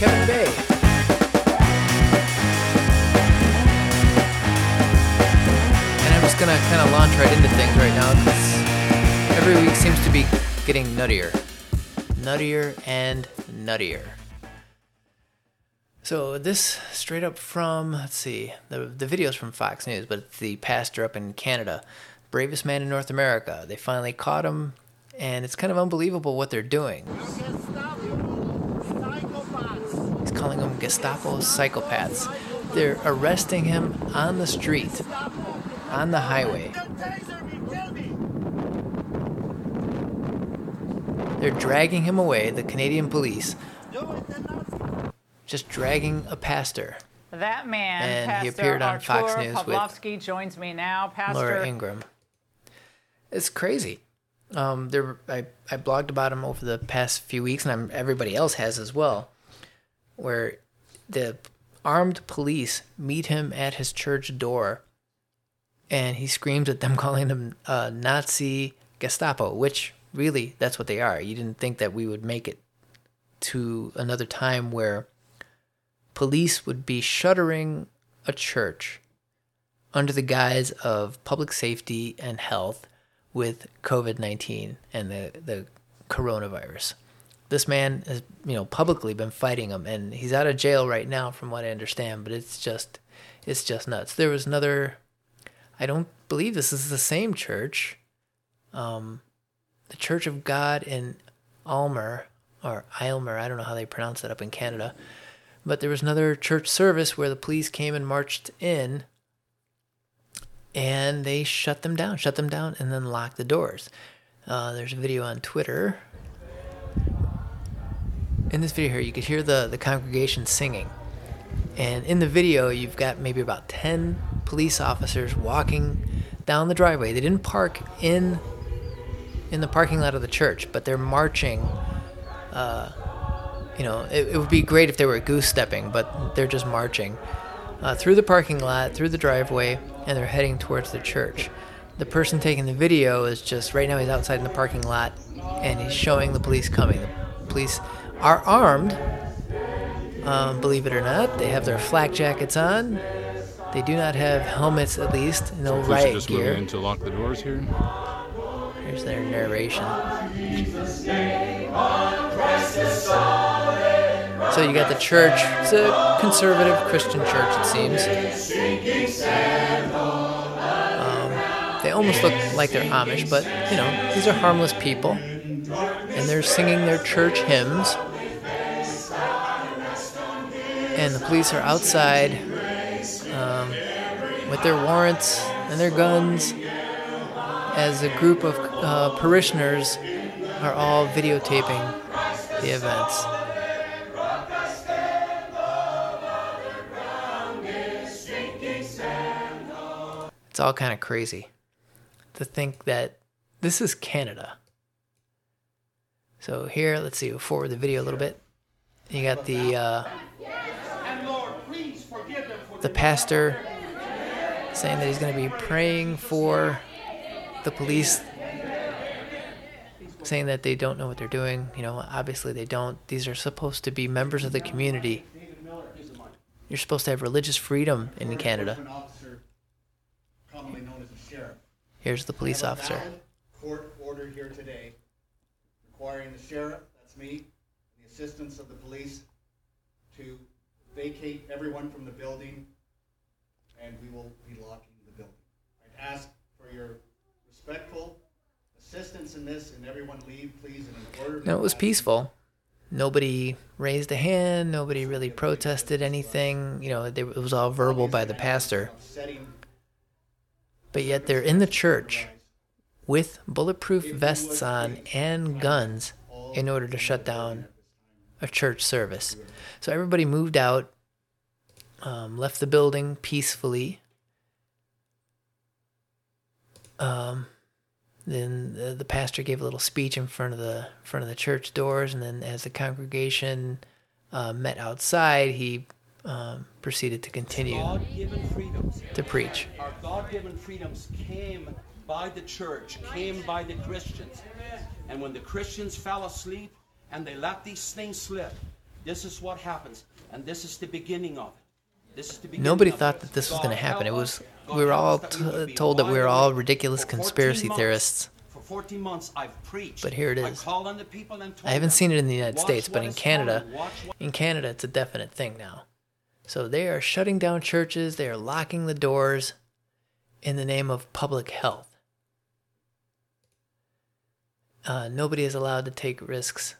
Kevin Bay. Gonna kind of launch right into things right now because every week seems to be getting nuttier and nuttier. So this straight up from, let's see, the video's from Fox News, but it's the pastor up in Canada, bravest man in North America. They finally caught him, and it's kind of unbelievable what they're doing. He's calling them Gestapo psychopaths. They're arresting him on the street. On the highway. They're dragging him away, the Canadian police. Just dragging a pastor. That man, and Pastor he appeared on Fox News Pawlowski with joins me now, Pastor Laura Ingram. It's crazy. I blogged about him over the past few weeks, and everybody else has as well, where the armed police meet him at his church door. And he screams at them, calling them Nazi Gestapo, which really, that's what they are. You didn't think that we would make it to another time where police would be shuttering a church under the guise of public safety and health with COVID-19 and the coronavirus. This man has, publicly been fighting them, and he's out of jail right now, from what I understand. But it's just nuts. There was another. I don't believe this is the same church, the Church of God in Aylmer, I don't know how they pronounce that up in Canada, but there was another church service where the police came and marched in, and they shut them down, and then locked the doors. There's a video on Twitter. In this video here, you could hear the congregation singing, and in the video, you've got maybe about 10 police officers walking down the driveway. They didn't park in the parking lot of the church, but they're marching. It would be great if they were goose stepping, but they're just marching through the parking lot, through the driveway, and they're heading towards the church. The person taking the video is just right now. He's outside in the parking lot, and he's showing the police coming. The police are armed. Believe it or not, they have their flak jackets on. They do not have helmets, at least. No riot just gear. In to lock the doors here. Here's their narration. So you got the church. It's a conservative Christian church, it seems. They almost look like they're Amish, but, these are harmless people. And they're singing their church hymns. And the police are outside with their warrants and their guns, as a group of parishioners are all videotaping the events. It's all kind of crazy to think that this is Canada. So here, let's see, we'll forward the video a little bit. You got the pastor saying that he's going to be praying for the police, saying that they don't know what they're doing. Obviously they don't. These are supposed to be members of the community. You're supposed to have religious freedom in Canada. Here's the police officer. Court order here today requiring the sheriff, that's me, the assistance of the police to vacate everyone from the building, and we will be locking the building. I ask for your respectful assistance in this, and everyone leave, please, in an order. Now, it was peaceful. Nobody raised a hand. Nobody really protested anything. It was all verbal by the pastor. But yet they're in the church with bulletproof vests on and guns in order to shut down a church service. So everybody moved out, left the building peacefully. Then the pastor gave a little speech in front of the church doors, and then as the congregation met outside, he proceeded to continue to preach. Our God-given freedoms came by the church, came by the Christians, and when the Christians fell asleep, and they let these things slip, This is what happens, and this is the beginning of it. Nobody thought that this was going to happen. It was we were all told that we were all ridiculous conspiracy theorists. For 14 months, I've preached. But here it is. I haven't seen it in the United States, but in Canada, it's a definite thing now. So they are shutting down churches, they are locking the doors in the name of public health. Nobody is allowed to take risks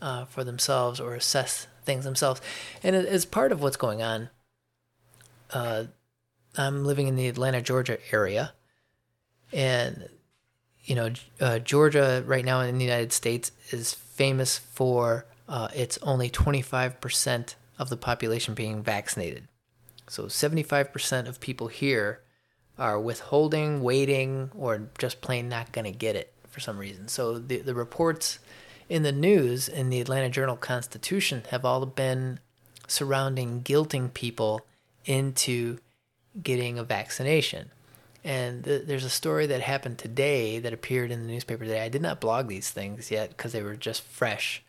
for themselves or assess things themselves. And as part of what's going on, I'm living in the Atlanta, Georgia area. And, you know, Georgia right now in the United States is famous for its only 25% of the population being vaccinated. So 75% of people here are withholding, waiting, or just plain not going to get it for some reason. So the reports in the news in the Atlanta Journal-Constitution have all been surrounding guilting people into getting a vaccination. And there's a story that happened today that appeared in the newspaper today. I did not blog these things yet because they were just fresh.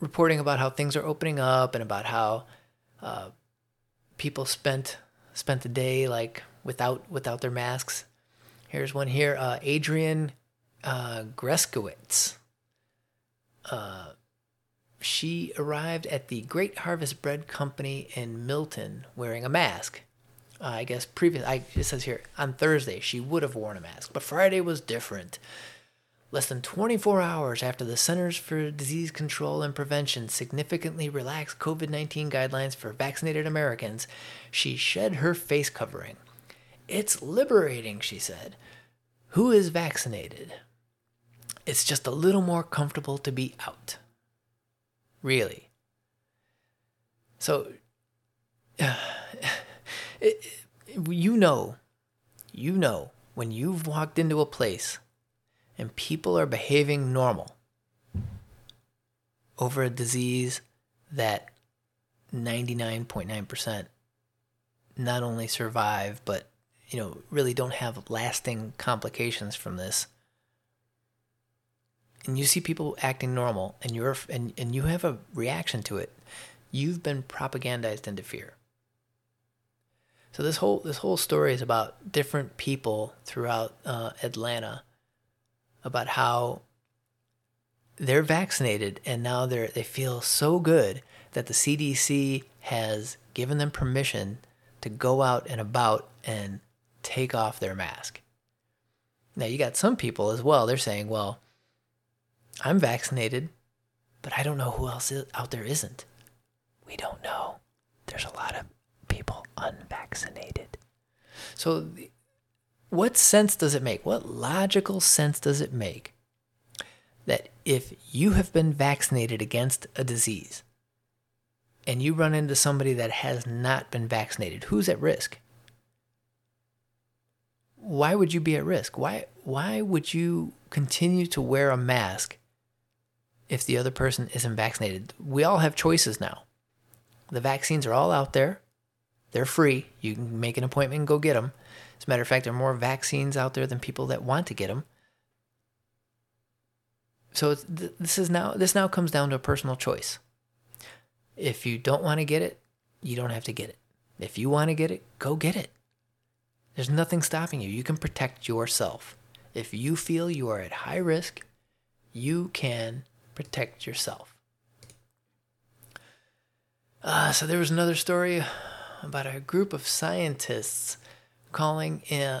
Reporting about how things are opening up and about how people spent the day like without their masks. Here's one here, Adrian Greskowitz. She arrived at the Great Harvest Bread Company in Milton wearing a mask. I guess it says here, on Thursday she would have worn a mask, but Friday was different. Less than 24 hours after the Centers for Disease Control and Prevention significantly relaxed COVID-19 guidelines for vaccinated Americans, she shed her face covering. It's liberating, she said. Who is vaccinated? It's just a little more comfortable to be out. Really. So, you know, when you've walked into a place and people are behaving normal over a disease that 99.9% not only survive, but, you know, really don't have lasting complications from this. And you see people acting normal, and you have a reaction to it. You've been propagandized into fear. So this whole story is about different people throughout Atlanta, about how they're vaccinated and now they feel so good that the CDC has given them permission to go out and about and take off their mask. Now you got some people as well, they're saying, well, I'm vaccinated, but I don't know who else out there isn't. We don't know. There's a lot of people unvaccinated. So what sense does it make? What logical sense does it make that if you have been vaccinated against a disease and you run into somebody that has not been vaccinated, who's at risk? Why would you be at risk? Why would you continue to wear a mask if the other person isn't vaccinated? We all have choices now. The vaccines are all out there. They're free. You can make an appointment and go get them. As a matter of fact, there are more vaccines out there than people that want to get them. So this now comes down to a personal choice. If you don't want to get it, you don't have to get it. If you want to get it, go get it. There's nothing stopping you. You can protect yourself. If you feel you are at high risk, you can protect yourself. So there was another story about a group of scientists calling in,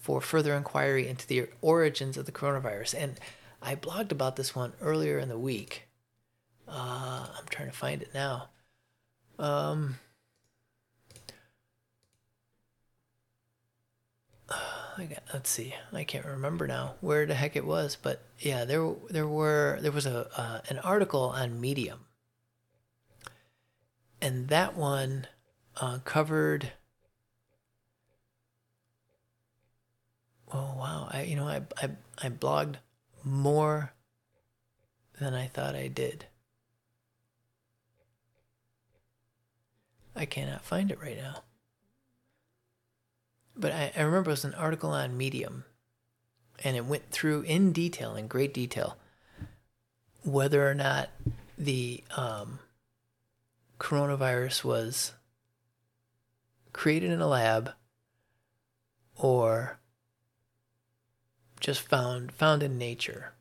for further inquiry into the origins of the coronavirus. And I blogged about this one earlier in the week. I'm trying to find it now. Let's see. I can't remember now where the heck it was, but yeah, there was an article on Medium, and that one covered. Oh wow! I blogged more than I thought I did. I cannot find it right now. But I remember it was an article on Medium, and it went through in great detail, whether or not the coronavirus was created in a lab or just found in nature.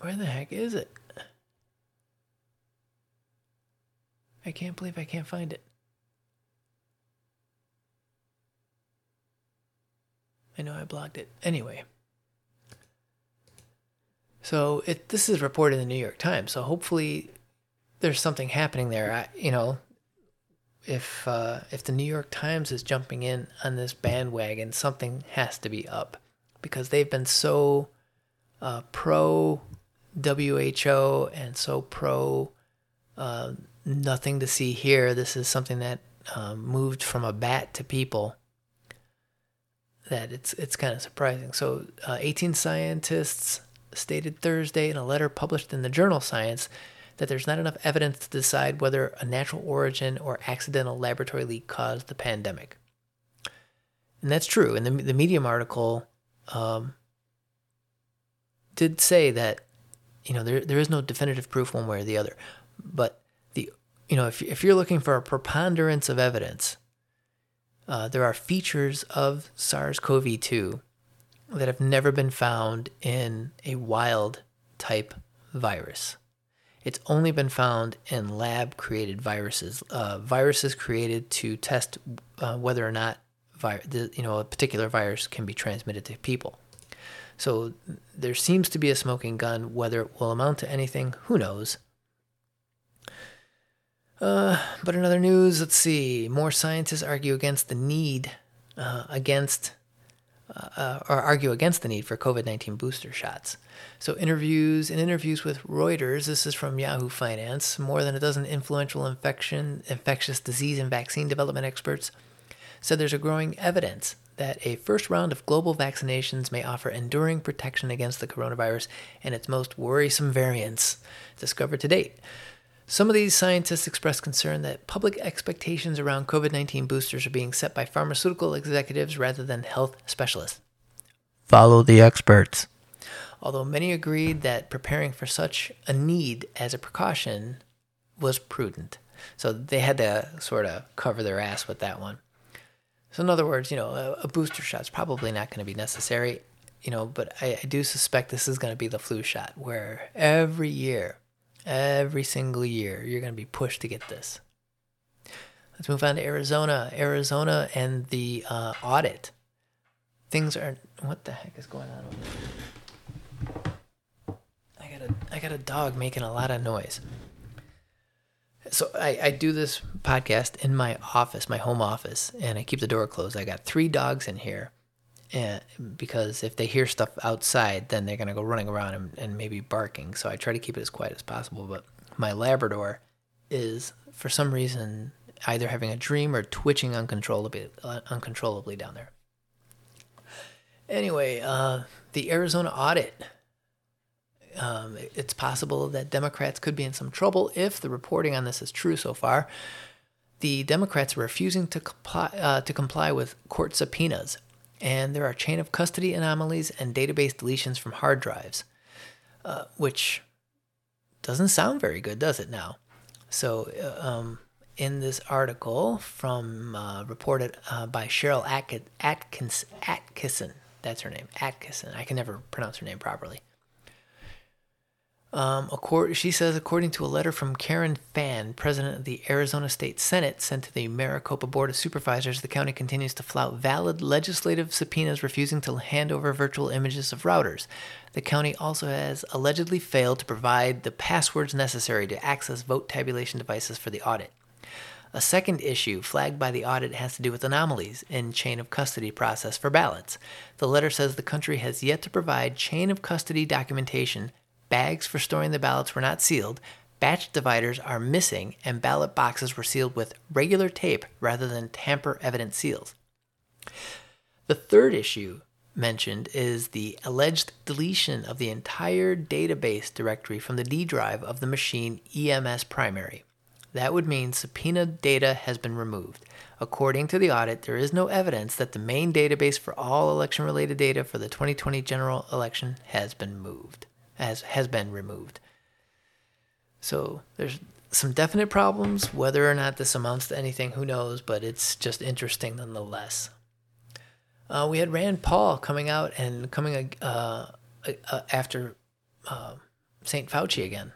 Where the heck is it? I can't believe I can't find it. I know I blocked it. Anyway. So this is reported in the New York Times, so hopefully there's something happening there. If the New York Times is jumping in on this bandwagon, something has to be up, because they've been so pro-WHO and so pro-nothing to see here. This is something that moved from a bat to people, that it's kind of surprising. So 18 scientists stated Thursday in a letter published in the journal Science that there's not enough evidence to decide whether a natural origin or accidental laboratory leak caused the pandemic. And that's true. And the Medium article did say that, there is no definitive proof one way or the other. But, if you're looking for a preponderance of evidence, there are features of SARS-CoV-2 that have never been found in a wild type virus. It's only been found in lab-created viruses, viruses created to test whether or not a particular virus can be transmitted to people. So there seems to be a smoking gun. Whether it will amount to anything, who knows? But in other news, let's see. More scientists argue against the need for COVID-19 booster shots. So in interviews with Reuters, this is from Yahoo Finance, more than a dozen influential infectious disease and vaccine development experts said there's a growing evidence that a first round of global vaccinations may offer enduring protection against the coronavirus and its most worrisome variants discovered to date. Some of these scientists expressed concern that public expectations around COVID-19 boosters are being set by pharmaceutical executives rather than health specialists. Follow the experts. Although many agreed that preparing for such a need as a precaution was prudent. So they had to sort of cover their ass with that one. So in other words, a booster shot's probably not going to be necessary, but I do suspect this is going to be the flu shot, where every single year, you're going to be pushed to get this. Let's move on to Arizona. Arizona and the audit. What the heck is going on over there? I got a dog making a lot of noise. So I do this podcast in my office, my home office, and I keep the door closed. I got 3 dogs in here, because if they hear stuff outside, then they're going to go running around and maybe barking. So I try to keep it as quiet as possible. But my Labrador is, for some reason, either having a dream or twitching uncontrollably down there. Anyway, the Arizona audit. It's possible that Democrats could be in some trouble if the reporting on this is true so far. The Democrats are refusing to comply with court subpoenas, and there are chain of custody anomalies and database deletions from hard drives, which doesn't sound very good, does it now? So in this article reported by Cheryl Atkinson, that's her name, Atkinson. I can never pronounce her name properly. She says, according to a letter from Karen Fan, president of the Arizona State Senate, sent to the Maricopa Board of Supervisors, the county continues to flout valid legislative subpoenas, refusing to hand over virtual images of routers. The county also has allegedly failed to provide the passwords necessary to access vote tabulation devices for the audit. A second issue flagged by the audit has to do with anomalies in chain of custody process for ballots. The letter says the country has yet to provide chain of custody documentation. Bags for storing the ballots were not sealed, batch dividers are missing, and ballot boxes were sealed with regular tape rather than tamper-evident seals. The third issue mentioned is the alleged deletion of the entire database directory from the D drive of the machine EMS primary. That would mean subpoena data has been removed. According to the audit, there is no evidence that the main database for all election-related data for the 2020 general election has been moved. has been removed. So there's some definite problems. Whether or not this amounts to anything, who knows, but it's just interesting nonetheless. We had Rand Paul coming out and coming after St. Fauci again,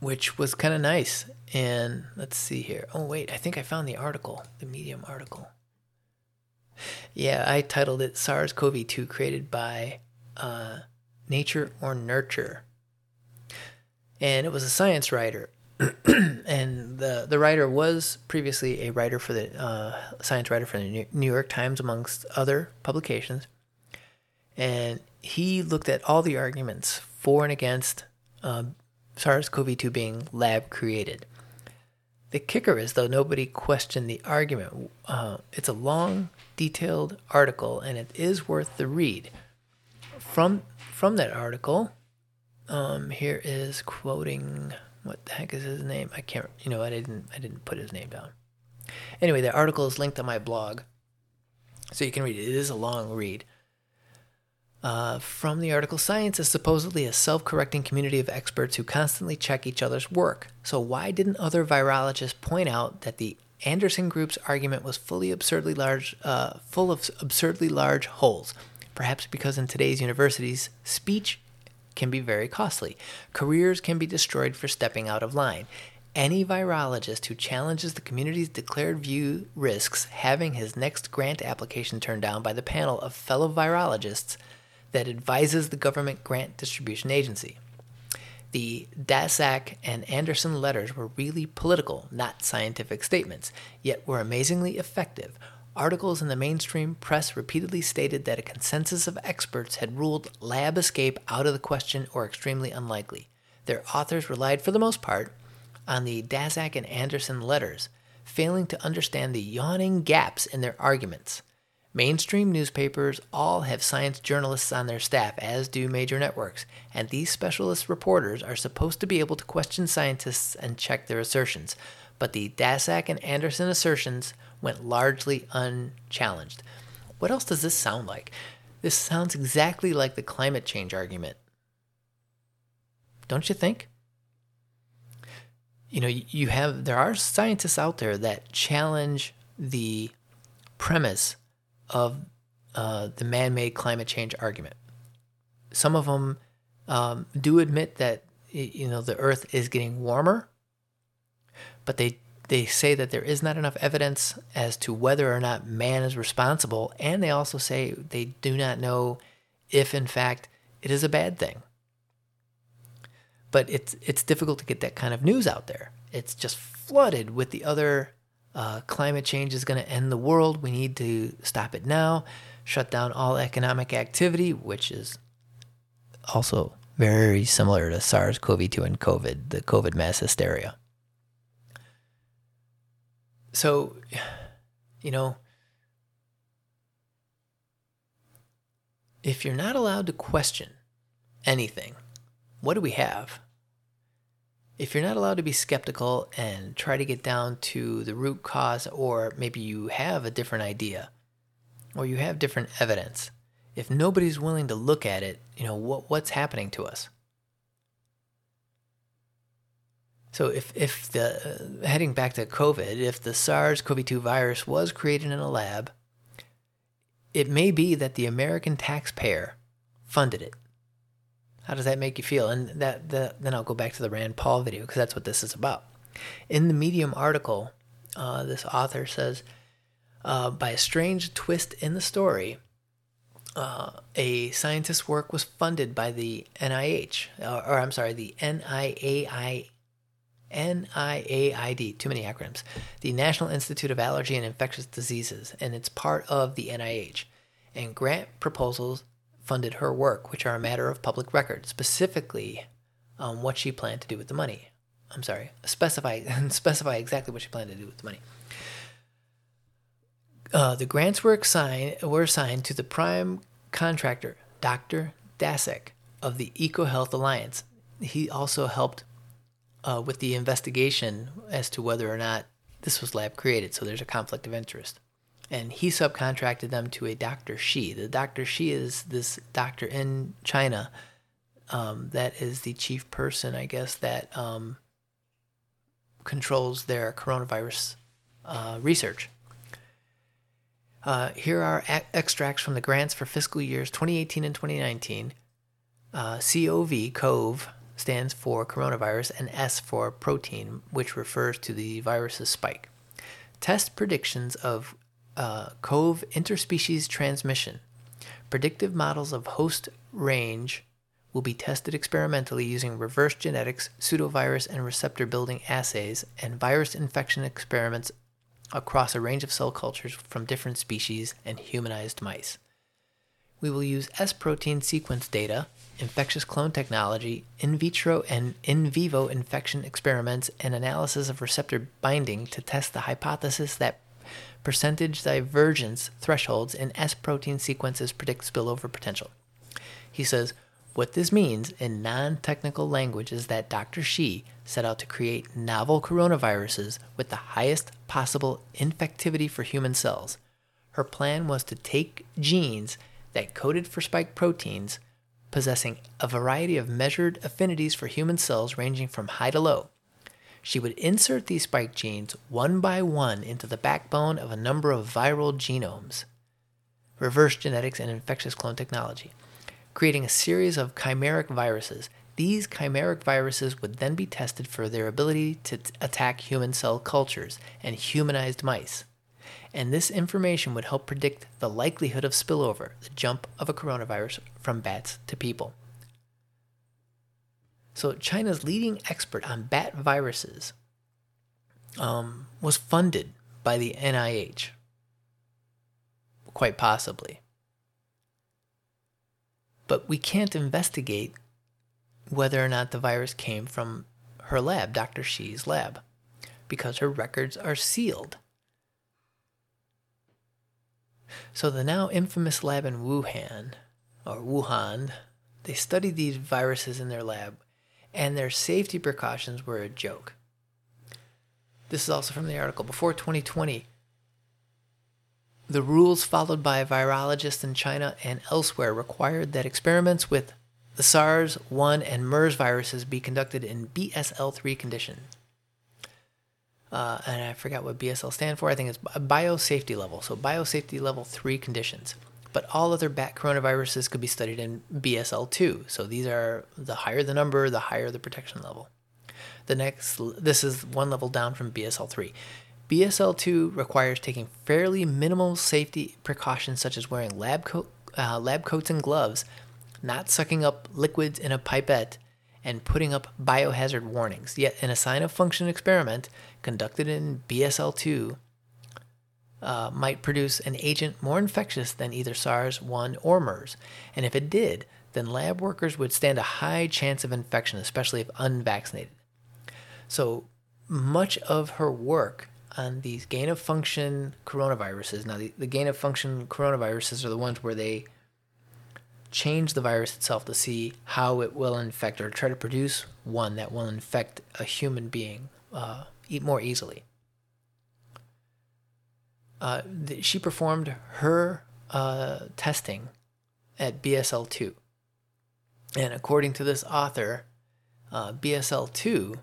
which was kind of nice. And let's see here. Oh, wait, I think I found the article, the Medium article. Yeah, I titled it SARS-CoV-2 Created by Nature or Nurture. And it was a science writer. And the writer was previously a writer for the science writer for the New York Times, amongst other publications. And he looked at all the arguments for and against SARS-CoV-2 being lab-created. The kicker is, though, nobody questioned the argument. It's a long, detailed article, and it is worth the read. From that article, here is quoting. What the heck is his name? I can't. You know, I didn't put his name down. Anyway, the article is linked on my blog, so you can read it. It is a long read. From the article, science is supposedly a self-correcting community of experts who constantly check each other's work. So why didn't other virologists point out that the Anderson group's argument was full of absurdly large holes? Perhaps because in today's universities, speech can be very costly. Careers can be destroyed for stepping out of line. Any virologist who challenges the community's declared view risks having his next grant application turned down by the panel of fellow virologists that advises the government grant distribution agency. The Daszak and Anderson letters were really political, not scientific statements, yet were amazingly effective. Articles in the mainstream press repeatedly stated that a consensus of experts had ruled lab escape out of the question or extremely unlikely. Their authors relied, for the most part, on the Daszak and Anderson letters, failing to understand the yawning gaps in their arguments. Mainstream newspapers all have science journalists on their staff, as do major networks, and these specialist reporters are supposed to be able to question scientists and check their assertions. But the Daszak and Anderson assertions went largely unchallenged. What else does this sound like? This sounds exactly like the climate change argument. Don't you think? You know, there are scientists out there that challenge the premise of the man-made climate change argument. Some of them do admit that, you know, the Earth is getting warmer, but they say that there is not enough evidence as to whether or not man is responsible, and they also say they do not know if, in fact, it is a bad thing. But it's difficult to get that kind of news out there. It's just flooded with the other climate change is going to end the world. We need to stop it now. Shut down all economic activity, which is also very similar to SARS-CoV-2 and COVID, the COVID mass hysteria. So, you know, if you're not allowed to question anything, what do we have? If you're not allowed to be skeptical and try to get down to the root cause, or maybe you have a different idea or you have different evidence, if nobody's willing to look at it, you know, what's happening to us? So if the heading back to COVID, if the SARS-CoV-2 virus was created in a lab, it may be that the American taxpayer funded it. How does that make you feel? And then I'll go back to the Rand Paul video, because that's what this is about. In the Medium article, this author says, by a strange twist in the story, a scientist's work was funded by the NIAID, too many acronyms, the National Institute of Allergy and Infectious Diseases, and it's part of the NIH. And grant proposals funded her work, which are a matter of public record, specifically what she planned to do with the money. I'm sorry, specify exactly what she planned to do with the money. The grants were assigned to the prime contractor, Dr. Daszak of the EcoHealth Alliance. He also helped with the investigation as to whether or not this was lab created, so there's a conflict of interest. And he subcontracted them to a Dr. Xi. The Dr. Xi is this doctor in China that is the chief person, I guess, that controls their coronavirus research. Here are extracts from the grants for fiscal years 2018 and 2019. COV stands for coronavirus, and S for protein, which refers to the virus's spike. Test predictions of COV interspecies transmission. Predictive models of host range will be tested experimentally using reverse genetics, pseudovirus and receptor building assays, and virus infection experiments across a range of cell cultures from different species and humanized mice. We will use S-protein sequence data, infectious clone technology, in vitro and in vivo infection experiments, and analysis of receptor binding to test the hypothesis that percentage divergence thresholds in S-protein sequences predict spillover potential. He says, what this means in non-technical language is that Dr. Xi set out to create novel coronaviruses with the highest possible infectivity for human cells. Her plan was to take genes that coded for spike proteins possessing a variety of measured affinities for human cells ranging from high to low. She would insert these spike genes one by one into the backbone of a number of viral genomes, reverse genetics and infectious clone technology, creating a series of chimeric viruses. These chimeric viruses would then be tested for their ability to attack human cell cultures and humanized mice. And this information would help predict the likelihood of spillover, the jump of a coronavirus from bats to people. So China's leading expert on bat viruses was funded by the NIH, quite possibly. But we can't investigate whether or not the virus came from her lab, Dr. Xi's lab, because her records are sealed. So the now infamous lab in Wuhan, they studied these viruses in their lab, and their safety precautions were a joke. This is also from the article. Before 2020, the rules followed by virologists in China and elsewhere required that experiments with the SARS-1 and MERS viruses be conducted in BSL-3 conditions. And I forgot what BSL stand for. I think it's biosafety level. So biosafety level 3 conditions. But all other bat coronaviruses could be studied in BSL-2. So these are, the higher the number, the higher the protection level. This is one level down from BSL-3. BSL-2 requires taking fairly minimal safety precautions such as wearing lab coats and gloves, not sucking up liquids in a pipette, and putting up biohazard warnings. Yet in a sign-of-function experiment conducted in BSL-2 might produce an agent more infectious than either SARS-1 or MERS. And if it did, then lab workers would stand a high chance of infection, especially if unvaccinated. So much of her work on these gain-of-function coronaviruses, now the gain-of-function coronaviruses are the ones where they change the virus itself to see how it will infect, or try to produce one that will infect a human being more easily. She performed her testing at BSL-2. And according to this author, BSL-2,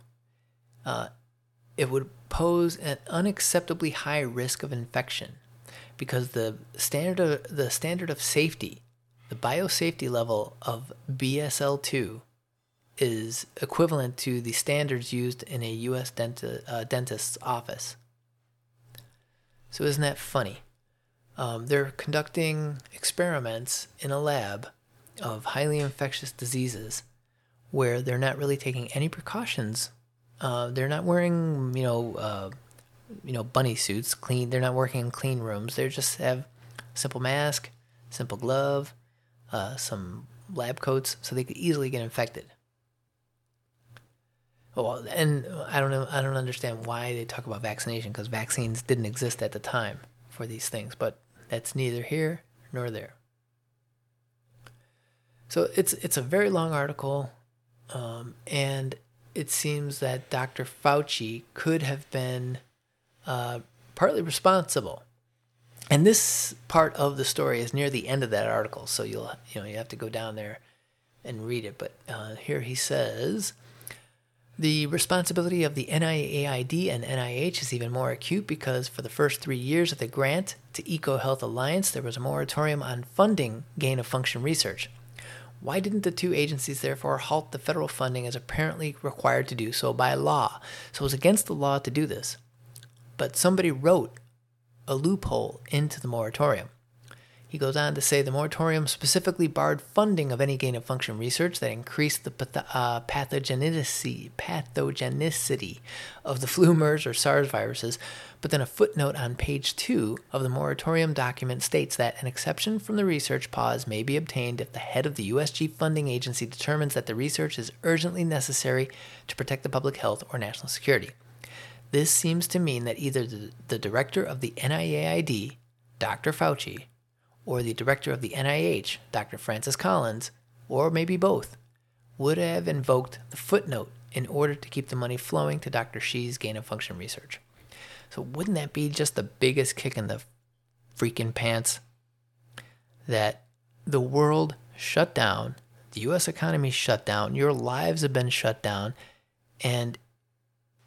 it would pose an unacceptably high risk of infection because the standard of safety, the biosafety level of BSL-2 is equivalent to the standards used in a U.S. dentist's office. So isn't that funny? They're conducting experiments in a lab of highly infectious diseases where they're not really taking any precautions. They're not wearing, bunny suits. They're not working in clean rooms. They just have simple mask, simple glove, some lab coats, so they could easily get infected. Oh, and I don't understand why they talk about vaccination, because vaccines didn't exist at the time for these things, but that's neither here nor there. So it's a very long article, and it seems that Dr. Fauci could have been partly responsible. And this part of the story is near the end of that article, so you have to go down there and read it, but here he says, the responsibility of the NIAID and NIH is even more acute because for the first 3 years of the grant to EcoHealth Alliance, there was a moratorium on funding gain-of-function research. Why didn't the two agencies therefore halt the federal funding as apparently required to do so by law? So it was against the law to do this. But somebody wrote a loophole into the moratorium. He goes on to say the moratorium specifically barred funding of any gain-of-function research that increased the pathogenicity of the flu, MERS, or SARS viruses, but then a footnote on page 2 of the moratorium document states that an exception from the research pause may be obtained if the head of the USG funding agency determines that the research is urgently necessary to protect the public health or national security. This seems to mean that either the director of the NIAID, Dr. Fauci, or the director of the NIH, Dr. Francis Collins, or maybe both, would have invoked the footnote in order to keep the money flowing to Dr. Xi's gain-of-function research. So wouldn't that be just the biggest kick in the freaking pants? That the world shut down, the U.S. economy shut down, your lives have been shut down, and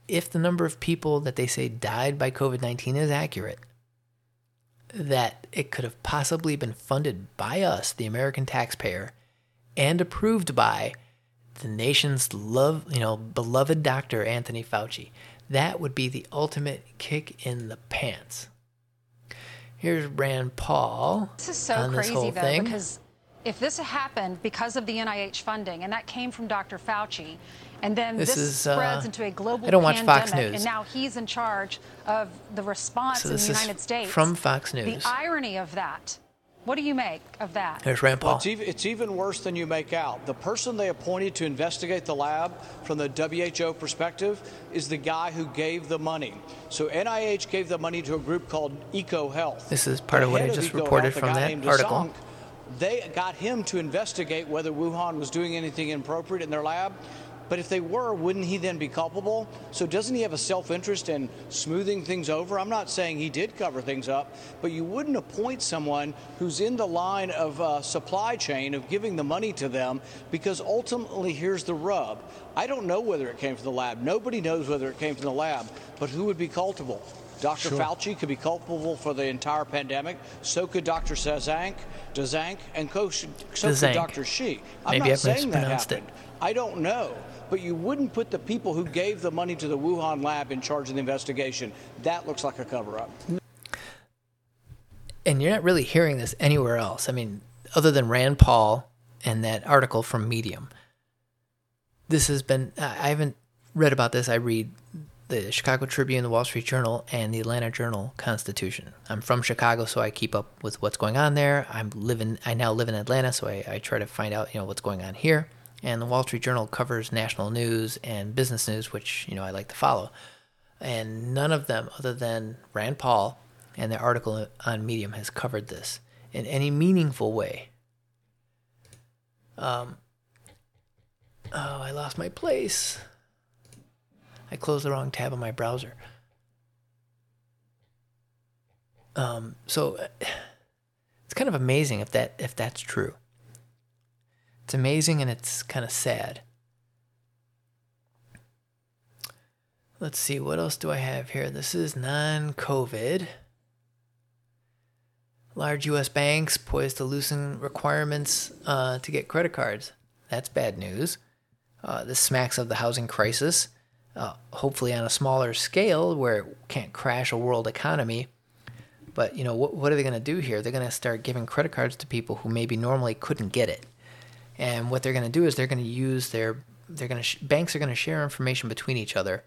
if the number of people that they say died by COVID-19 is accurate, that it could have possibly been funded by us, the American taxpayer, and approved by the nation's beloved Dr. Anthony Fauci. That would be the ultimate kick in the pants. Here's Rand Paul. This is so crazy, though, because if this happened because of the NIH funding, and that came from Dr. Fauci, and then this spreads into a global pandemic, and now he's in charge of the response in the United States. From Fox News. The irony of that. What do you make of that? There's Rand Paul. It's even worse than you make out. The person they appointed to investigate the lab from the WHO perspective is the guy who gave the money. So NIH gave the money to a group called EcoHealth. This is part of what I just reported from that article. They got him to investigate whether Wuhan was doing anything inappropriate in their lab. But if they were, wouldn't he then be culpable? So doesn't he have a self-interest in smoothing things over? I'm not saying he did cover things up, but you wouldn't appoint someone who's in the line of supply chain of giving the money to them, because ultimately here's the rub. I don't know whether it came from the lab. Nobody knows whether it came from the lab, but who would be culpable? Dr. Sure. Fauci could be culpable for the entire pandemic. So could Dr. Daszak, and could Dr. Xi. I'm not saying that happened. I don't know. But you wouldn't put the people who gave the money to the Wuhan lab in charge of the investigation. That looks like a cover-up. And you're not really hearing this anywhere else. I mean, other than Rand Paul and that article from Medium. This has been... I haven't read about this. I read the Chicago Tribune, the Wall Street Journal, and the Atlanta Journal-Constitution. I'm from Chicago, so I keep up with what's going on there. I now live in Atlanta, so I try to find out, what's going on here. And the Wall Street Journal covers national news and business news, which, I like to follow. And none of them, other than Rand Paul and the article on Medium, has covered this in any meaningful way. I lost my place. I closed the wrong tab on my browser. So it's kind of amazing if that's true. It's amazing and it's kind of sad. Let's see, what else do I have here? This is non-COVID. Large U.S. banks poised to loosen requirements to get credit cards. That's bad news. This smacks of the housing crisis. Hopefully on a smaller scale where it can't crash a world economy. But, what are they going to do here? They're going to start giving credit cards to people who maybe normally couldn't get it. And what they're going to do is they're going to use banks are going to share information between each other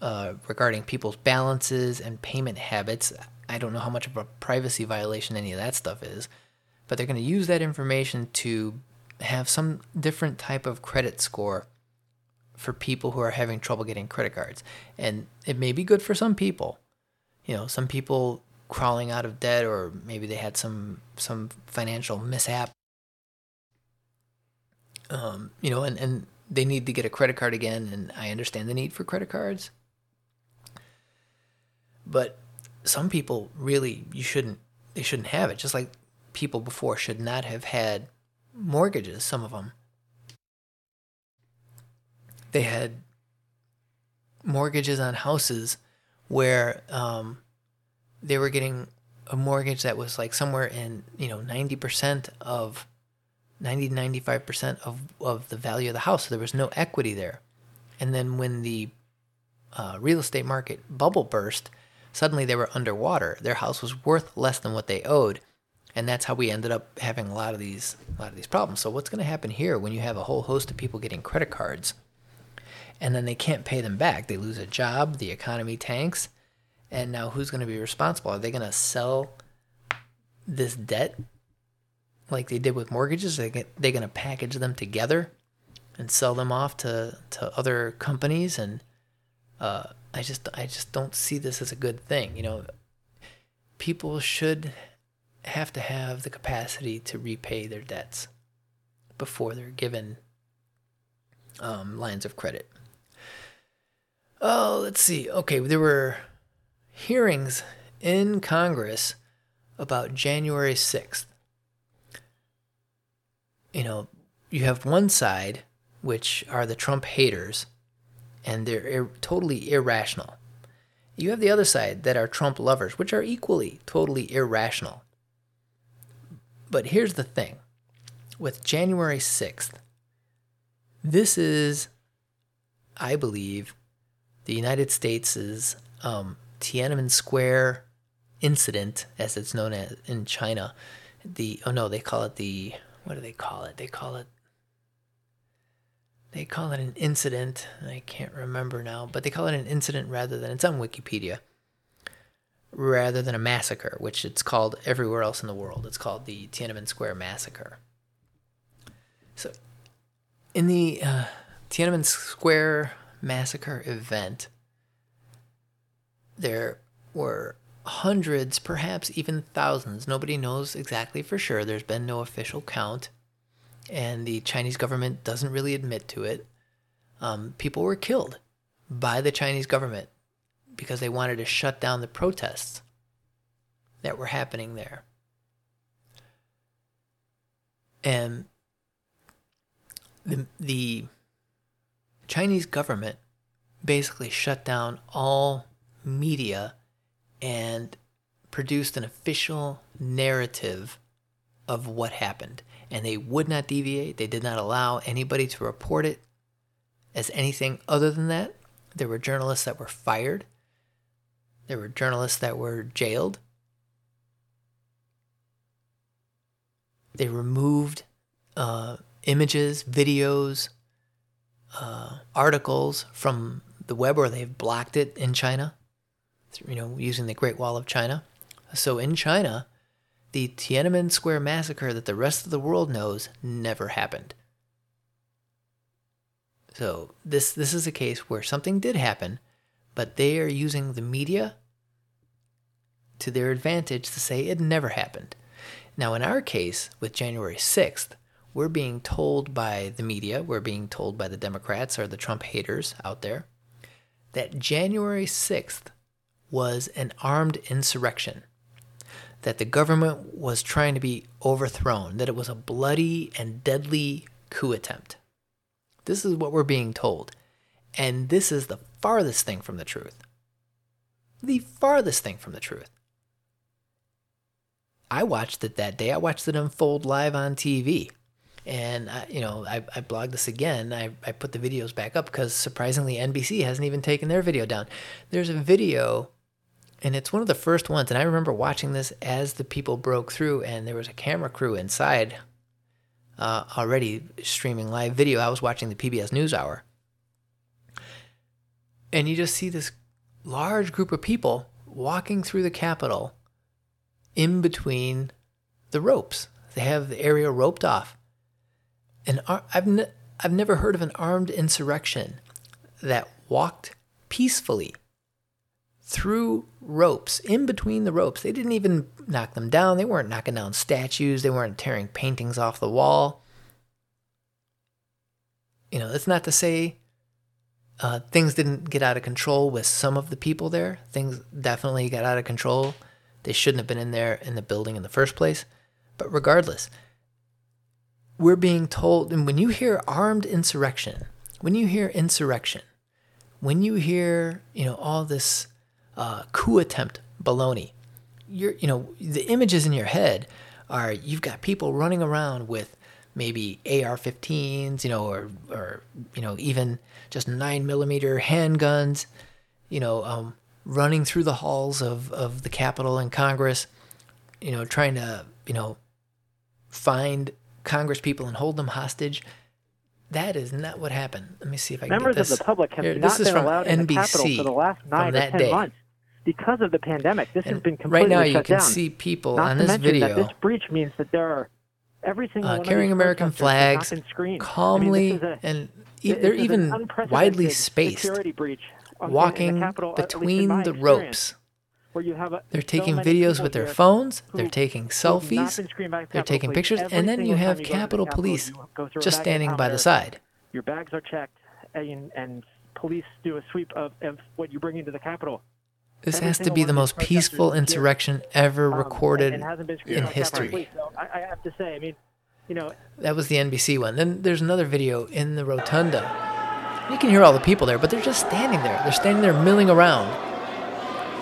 regarding people's balances and payment habits. I don't know how much of a privacy violation any of that stuff is, but they're going to use that information to have some different type of credit score for people who are having trouble getting credit cards. And it may be good for some people. Some people crawling out of debt, or maybe they had some financial mishap, and they need to get a credit card again, and I understand the need for credit cards. But some people really, they shouldn't have it, just like people before should not have had mortgages, some of them. They had mortgages on houses where they were getting a mortgage that was like somewhere in, 90 to 95% of the value of the house. So there was no equity there. And then when the real estate market bubble burst, suddenly they were underwater. Their house was worth less than what they owed. And that's how we ended up having a lot of these problems. So what's going to happen here when you have a whole host of people getting credit cards and then they can't pay them back? They lose a job, the economy tanks, and now who's going to be responsible? Are they going to sell this debt like they did with mortgages? Are they going to package them together and sell them off to other companies? And I just don't see this as a good thing. People should have to have the capacity to repay their debts before they're given lines of credit. Oh, let's see. Okay, there were hearings in Congress about January 6th. You have one side, which are the Trump haters, and they're totally irrational. You have the other side that are Trump lovers, which are equally totally irrational. But here's the thing. With January 6th, this is, I believe, the United States' Tiananmen Square incident, as it's known as in China. They call it an incident. I can't remember now, but they call it an incident it's on Wikipedia, rather than a massacre, which it's called everywhere else in the world. It's called the Tiananmen Square Massacre. So in the Tiananmen Square Massacre event, there were hundreds, perhaps even thousands. Nobody knows exactly for sure. There's been no official count, and the Chinese government doesn't really admit to it. People were killed by the Chinese government because they wanted to shut down the protests that were happening there. And the Chinese government basically shut down all media and produced an official narrative of what happened. And they would not deviate. They did not allow anybody to report it as anything other than that. There were journalists that were fired. There were journalists that were jailed. They removed images, videos, articles from the web, or they've blocked it in China, using the Great Wall of China. So in China, the Tiananmen Square massacre that the rest of the world knows never happened. So this is a case where something did happen, but they are using the media to their advantage to say it never happened. Now, in our case, with January 6th, we're being told by the media, we're being told by the Democrats or the Trump haters out there, that January 6th was an armed insurrection, that the government was trying to be overthrown, that it was a bloody and deadly coup attempt. This is what we're being told. And this is the farthest thing from the truth. The farthest thing from the truth. I watched it that day. I watched it unfold live on TV. And, I blogged this again. I put the videos back up because, surprisingly, NBC hasn't even taken their video down. There's a video, and it's one of the first ones. And I remember watching this as the people broke through, and there was a camera crew inside already streaming live video. I was watching the PBS NewsHour. And you just see this large group of people walking through the Capitol in between the ropes. They have the area roped off. And I've never heard of an armed insurrection that walked peacefully through ropes, in between the ropes. They didn't even knock them down. They weren't knocking down statues. They weren't tearing paintings off the wall. That's not to say things didn't get out of control with some of the people there. Things definitely got out of control. They shouldn't have been in there in the building in the first place. But regardless, we're being told, and when you hear armed insurrection, when you hear insurrection, when you hear, all this coup attempt baloney, the images in your head are you've got people running around with maybe AR-15s, or even just 9mm handguns, running through the halls of the Capitol and Congress, trying to, find Congress people and hold them hostage. That is not what happened. Let me see if I can get this. Members of the public have not been allowed in the Capitol for the last 9 or 10 months. Because of the pandemic, this has been completely shut down. Right now you can see people on this video. This breach means that there are every single one carrying American flags calmly, and they're even widely spaced, walking between the ropes. They're taking videos with their phones, they're taking selfies, they're taking pictures, and then you have Capitol Police just standing by the side. Your bags are checked, and police do a sweep of what you bring into the Capitol. This has to be the most peaceful insurrection ever recorded in history. I have to say, that was the NBC one. Then there's another video in the rotunda. You can hear all the people there, but they're just standing there. They're standing there milling around.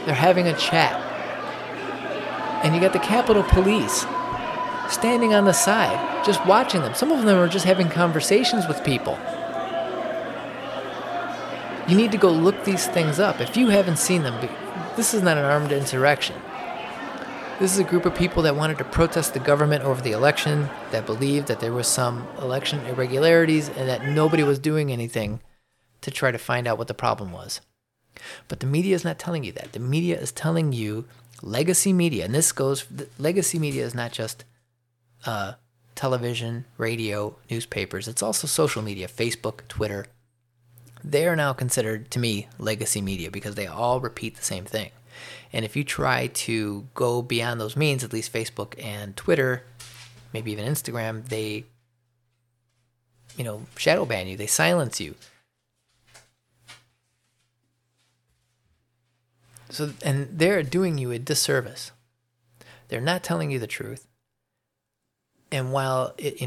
They're having a chat. And you got the Capitol Police standing on the side, just watching them. Some of them are just having conversations with people. You need to go look these things up. If you haven't seen them, this is not an armed insurrection. This is a group of people that wanted to protest the government over the election, that believed that there was some election irregularities and that nobody was doing anything to try to find out what the problem was. But the media is not telling you that. The media is telling you legacy media, and this goes, legacy media is not just television, radio, newspapers. It's also social media, Facebook, Twitter. They are now considered, to me, legacy media because they all repeat the same thing. And if you try to go beyond those means, at least Facebook and Twitter, maybe even Instagram, they, shadow ban you. They silence you. So, and they're doing you a disservice. They're not telling you the truth. And while it,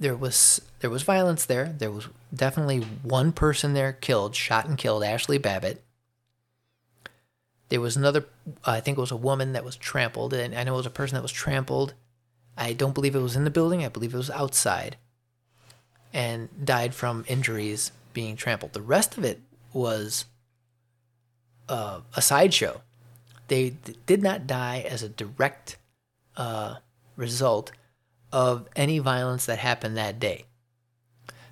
there was violence there. There was definitely one person there shot and killed, Ashley Babbitt. There was another, I think it was a woman that was trampled, and I know it was a person that was trampled. I don't believe it was in the building. I believe it was outside, and died from injuries being trampled. The rest of it was a sideshow. They did not die as a direct result of any violence that happened that day.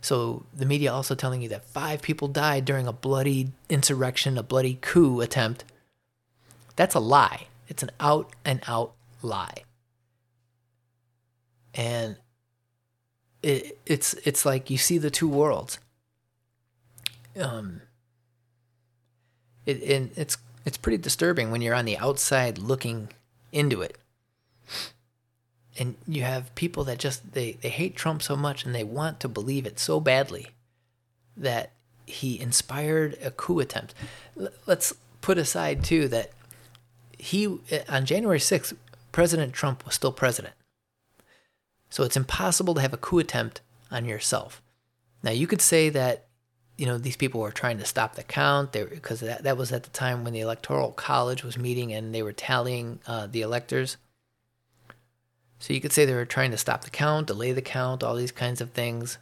So the media also telling you that 5 people died during a bloody insurrection, a bloody coup attempt. That's a lie. It's an out-and-out lie. And it's like you see the two worlds. It's pretty disturbing when you're on the outside looking into it. And you have people that just, they hate Trump so much and they want to believe it so badly that he inspired a coup attempt. Let's put aside, too, that on January 6th, President Trump was still president. So it's impossible to have a coup attempt on yourself. Now, you could say that, these people were trying to stop the count because that was at the time when the Electoral College was meeting and they were tallying the electors. So you could say they were trying to stop the count, delay the count, all these kinds of things.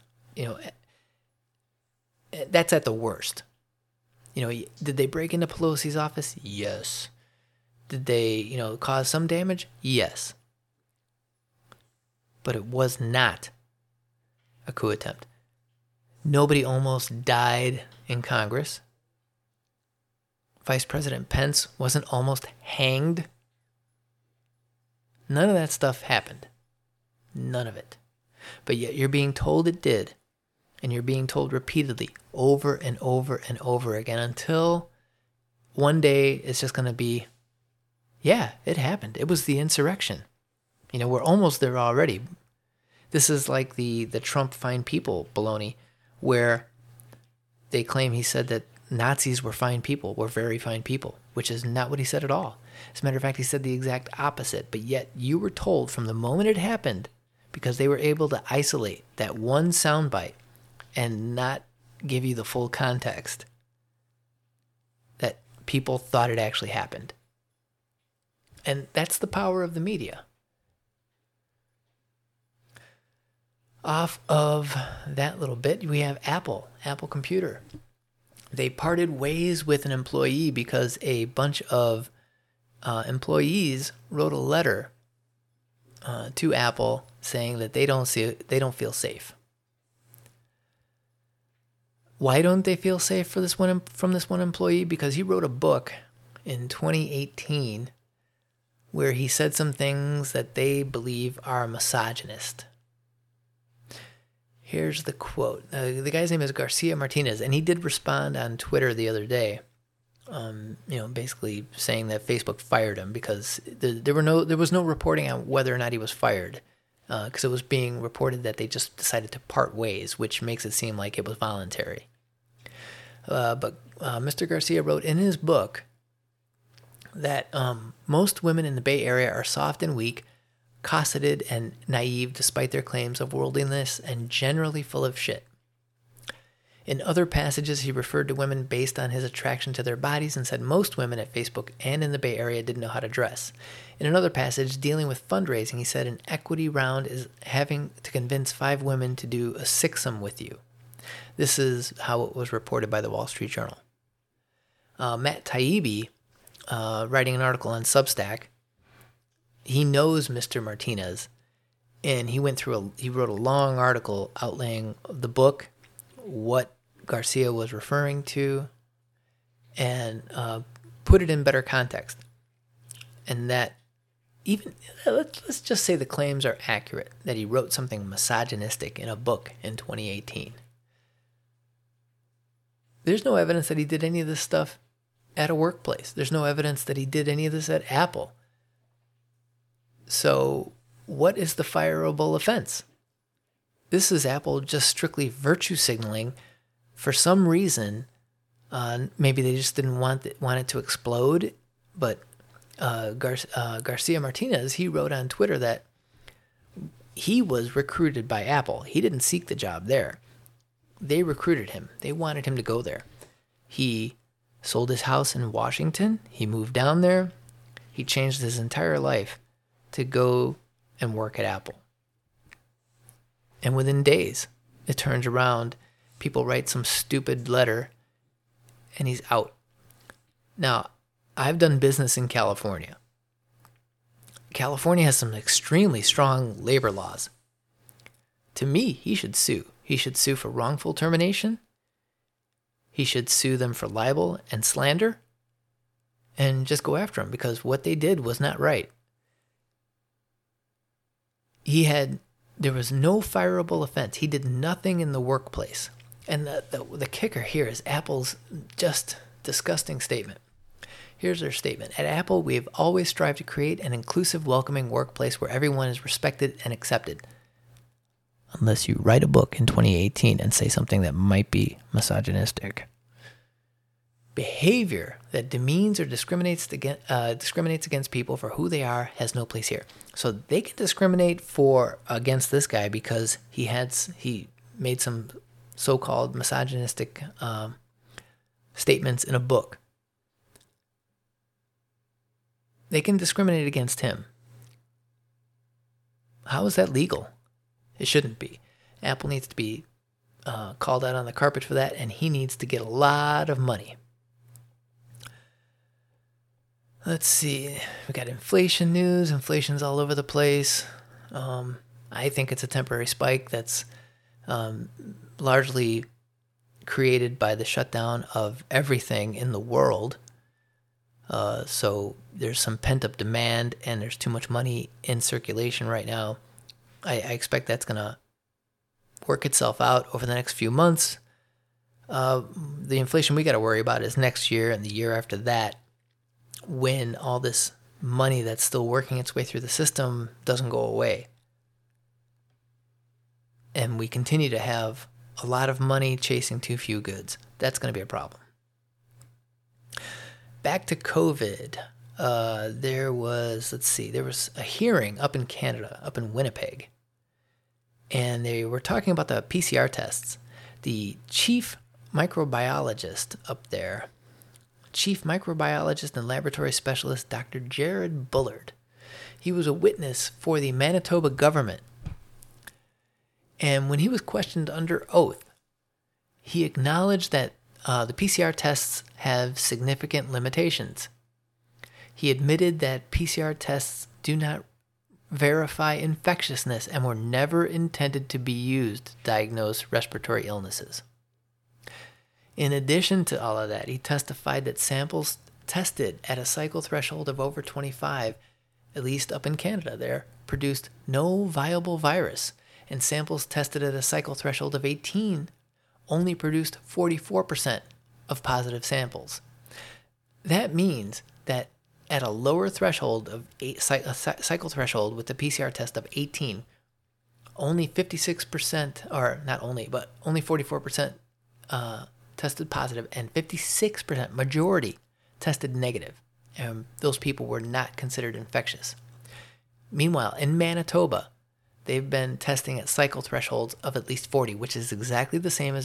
That's at the worst. Did they break into Pelosi's office? Yes. Did they, cause some damage? Yes. But it was not a coup attempt. Nobody almost died in Congress. Vice President Pence wasn't almost hanged. None of that stuff happened. None of it. But yet you're being told it did. And you're being told repeatedly over and over and over again until one day it's just going to be, yeah, it happened. It was the insurrection. We're almost there already. This is like the Trump fine people baloney where they claim he said that Nazis were fine people, were very fine people, which is not what he said at all. As a matter of fact, he said the exact opposite, but yet you were told from the moment it happened, because they were able to isolate that one soundbite and not give you the full context that people thought it actually happened. And that's the power of the media. Off of that little bit, we have Apple Computer. They parted ways with an employee because a bunch of employees wrote a letter to Apple saying that they don't feel safe. Why don't they feel safe from this one employee? Because he wrote a book in 2018 where he said some things that they believe are misogynist. Here's the quote. The guy's name is Garcia Martinez, and he did respond on Twitter the other day, basically saying that Facebook fired him because there was no reporting on whether or not he was fired, because it was being reported that they just decided to part ways, which makes it seem like it was voluntary. But Mr. Garcia wrote in his book that most women in the Bay Area are soft and weak, cosseted and naive despite their claims of worldliness, and generally full of shit. In other passages, he referred to women based on his attraction to their bodies and said most women at Facebook and in the Bay Area didn't know how to dress. In another passage, dealing with fundraising, he said an equity round is having to convince 5 women to do a sixsome with you. This is how it was reported by the Wall Street Journal. Matt Taibbi, writing an article on Substack, he knows Mr. Martinez, and he wrote a long article outlaying the book, what Garcia was referring to, and put it in better context. And that even let's just say the claims are accurate, that he wrote something misogynistic in a book in 2018. There's no evidence that he did any of this stuff at a workplace. There's no evidence that he did any of this at Apple. So what is the fireable offense? This is Apple just strictly virtue signaling for some reason. Maybe they just didn't want it to explode. But Garcia Martinez, he wrote on Twitter that he was recruited by Apple. He didn't seek the job there. They recruited him. They wanted him to go there. He sold his house in Washington. He moved down there. He changed his entire life to go and work at Apple. And within days, it turns around, people write some stupid letter, and he's out. Now, I've done business in California. California has some extremely strong labor laws. To me, he should sue. He should sue for wrongful termination. He should sue them for libel and slander, and just go after them, because what they did was not right. There was no fireable offense. He did nothing in the workplace. And the kicker here is Apple's just disgusting statement. Here's their statement. At Apple, we have always strived to create an inclusive, welcoming workplace where everyone is respected and accepted. Unless you write a book in 2018 and say something that might be misogynistic. Behavior that demeans or discriminates against people for who they are has no place here. So they can discriminate against this guy because he made some so-called misogynistic statements in a book. They can discriminate against him. How is that legal? It shouldn't be. Apple needs to be called out on the carpet for that, and he needs to get a lot of money. Let's see. We got inflation news. Inflation's all over the place. I think it's a temporary spike that's largely created by the shutdown of everything in the world. So there's some pent-up demand, and there's too much money in circulation right now. I expect that's going to work itself out over the next few months. The inflation we got to worry about is next year and the year after that, when all this money that's still working its way through the system doesn't go away. And we continue to have a lot of money chasing too few goods. That's going to be a problem. Back to COVID. There was a hearing up in Canada, up in Winnipeg. And they were talking about the PCR tests. The chief microbiologist up there, chief microbiologist and laboratory specialist Dr. Jared Bullard. He was a witness for the Manitoba government. And when he was questioned under oath, he acknowledged that the PCR tests have significant limitations. He admitted that PCR tests do not verify infectiousness and were never intended to be used to diagnose respiratory illnesses. In addition to all of that, he testified that samples tested at a cycle threshold of over 25, at least up in Canada there, produced no viable virus, and samples tested at a cycle threshold of 18 only produced 44% of positive samples. That means that at a lower threshold of cycle threshold with the PCR test of 18, only 56%, or not only, but only 44% tested positive, and 56% majority tested negative. And those people were not considered infectious. Meanwhile, in Manitoba, they've been testing at cycle thresholds of at least 40, which is exactly the same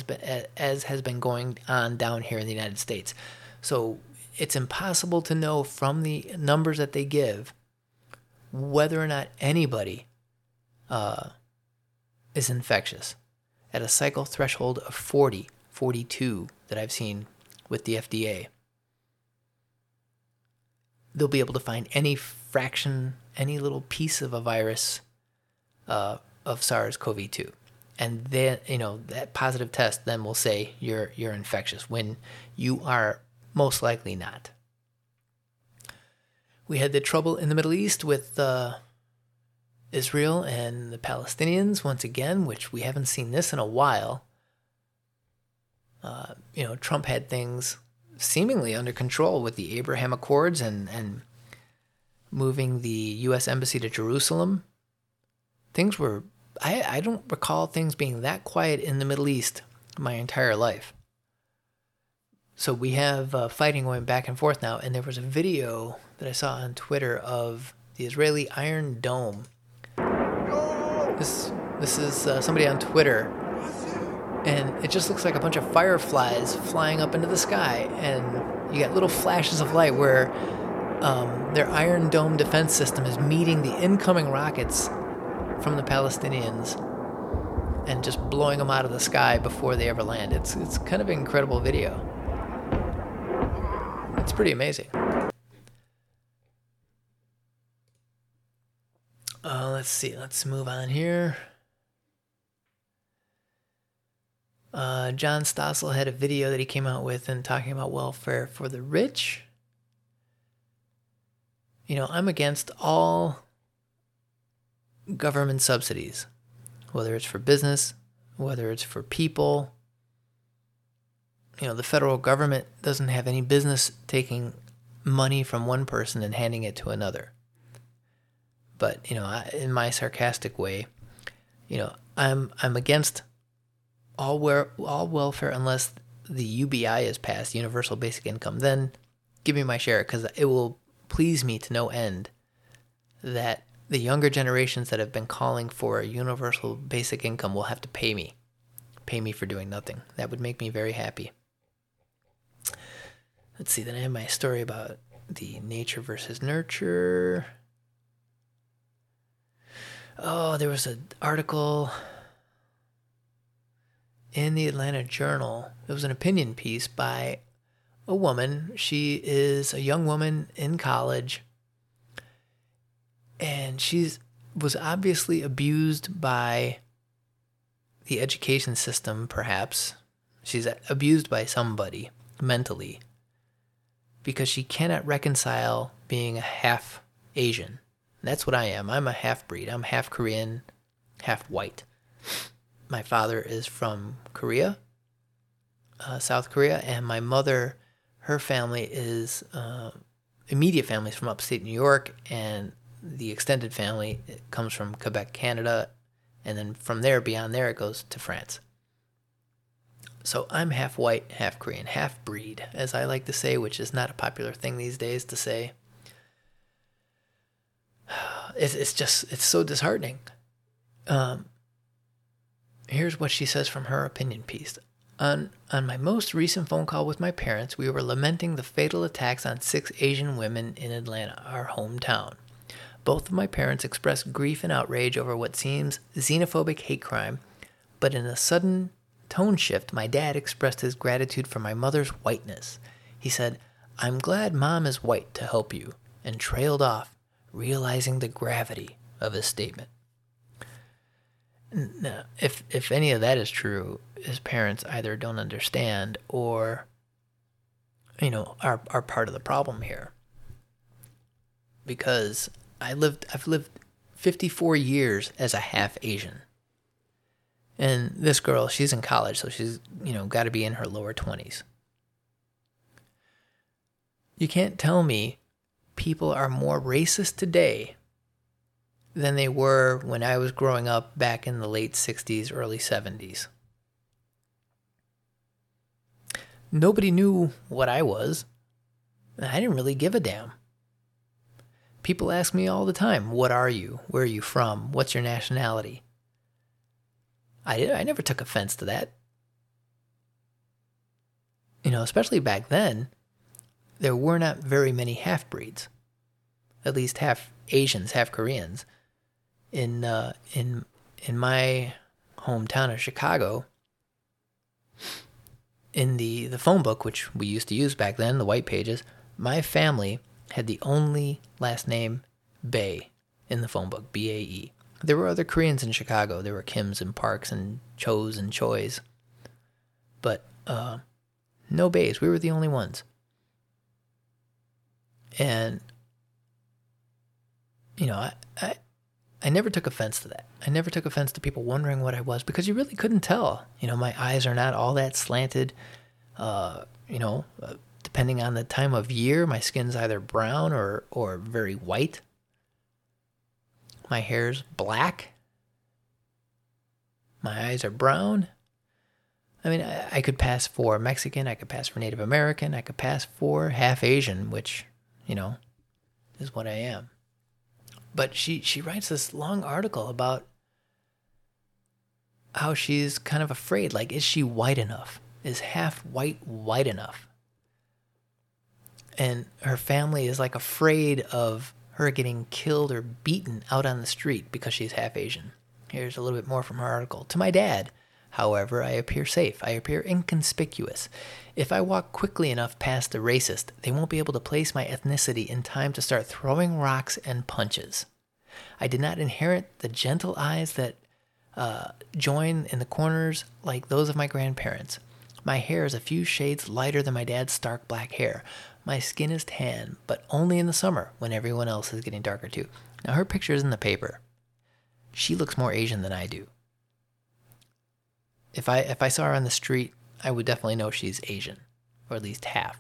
as has been going on down here in the United States. So it's impossible to know from the numbers that they give whether or not anybody is infectious at a cycle threshold of 40, 42 that I've seen with the FDA. They'll be able to find any fraction, any little piece of a virus of SARS-CoV-2, and then that positive test then will say you're infectious when you are most likely not. We had the trouble in the Middle East with Israel and the Palestinians once again, which we haven't seen this in a while. Trump had things seemingly under control with the Abraham Accords and moving the U.S. embassy to Jerusalem. Things were, I don't recall things being that quiet in the Middle East my entire life. So we have fighting going back and forth now, and there was a video that I saw on Twitter of the Israeli Iron Dome. This is somebody on Twitter, and it just looks like a bunch of fireflies flying up into the sky, and you got little flashes of light where their Iron Dome defense system is meeting the incoming rockets from the Palestinians and just blowing them out of the sky before they ever land. It's kind of an incredible video. It's pretty amazing. Let's see. Let's move on here. John Stossel had a video that he came out with and talking about welfare for the rich. I'm against all government subsidies, whether it's for business, whether it's for people. The federal government doesn't have any business taking money from one person and handing it to another. But, in my sarcastic way, I'm against all welfare unless the UBI is passed, Universal Basic Income. Then give me my share, because it will please me to no end that the younger generations that have been calling for a universal basic income will have to pay me for doing nothing. That would make me very happy. Let's see, then I have my story about the nature versus nurture. Oh, there was an article in the Atlanta Journal. It was an opinion piece by a woman. She is a young woman in college, and she was obviously abused by the education system, perhaps. She's abused by somebody mentally because she cannot reconcile being a half Asian. That's what I am. I'm a half breed. I'm half Korean, half white. My father is from Korea, South Korea, and my mother, her family is, immediate family is from upstate New York, and the extended family, it comes from Quebec, Canada, and then from there, beyond there, it goes to France. So I'm half white, half Korean, half breed, as I like to say, which is not a popular thing these days to say. It's so disheartening. Here's what she says from her opinion piece. On my most recent phone call with my parents, we were lamenting the fatal attacks on 6 Asian women in Atlanta, our hometown. Both of my parents expressed grief and outrage over what seems xenophobic hate crime, but in a sudden tone shift, my dad expressed his gratitude for my mother's whiteness. He said, "I'm glad Mom is white to help you," and trailed off, realizing the gravity of his statement. Now, if any of that is true, his parents either don't understand or, you know, are part of the problem here. Because I've lived 54 years as a half Asian. And this girl, she's in college, so she's, you know, got to be in her lower 20s. You can't tell me people are more racist today than they were when I was growing up back in the late 60s, early 70s. Nobody knew what I was. I didn't really give a damn. People ask me all the time, what are you? Where are you from? What's your nationality? I never took offense to that. You know, especially back then, there were not very many half-breeds. At least half Asians, half Koreans. In my hometown of Chicago, in the phone book, which we used to use back then, the white pages, my family had the only last name Bae in the phone book, B-A-E. There were other Koreans in Chicago. There were Kims and Parks and Chos and Choys. But no Baes. We were the only ones. And you know, I never took offense to that. I never took offense to people wondering what I was, because you really couldn't tell. You know, my eyes are not all that slanted. You know, depending on the time of year, my skin's either brown or very white. My hair's black. My eyes are brown. I mean, I could pass for Mexican. I could pass for Native American. I could pass for half Asian, which, you know, is what I am. But she writes this long article about how she's kind of afraid. Like, is she white enough? Is half white enough? And her family is, like, afraid of her getting killed or beaten out on the street because she's half Asian. Here's a little bit more from her article. "To my dad, however, I appear safe. I appear inconspicuous. If I walk quickly enough past the racist, they won't be able to place my ethnicity in time to start throwing rocks and punches. I did not inherit the gentle eyes that join in the corners like those of my grandparents. My hair is a few shades lighter than my dad's stark black hair. My skin is tan, but only in the summer when everyone else is getting darker too." Now, her picture is in the paper. She looks more Asian than I do. If I saw her on the street, I would definitely know she's Asian, or at least half.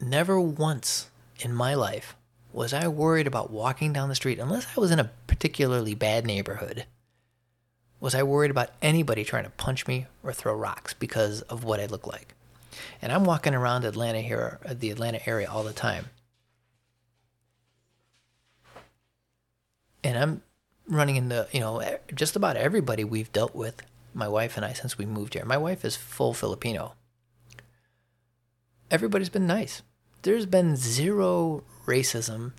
Never once in my life was I worried about walking down the street, unless I was in a particularly bad neighborhood. Was I worried about anybody trying to punch me or throw rocks because of what I look like? And I'm walking around Atlanta here, the Atlanta area, all the time. And I'm running into, you know, just about everybody we've dealt with, my wife and I, since we moved here. My wife is full Filipino. Everybody's been nice. There's been zero racism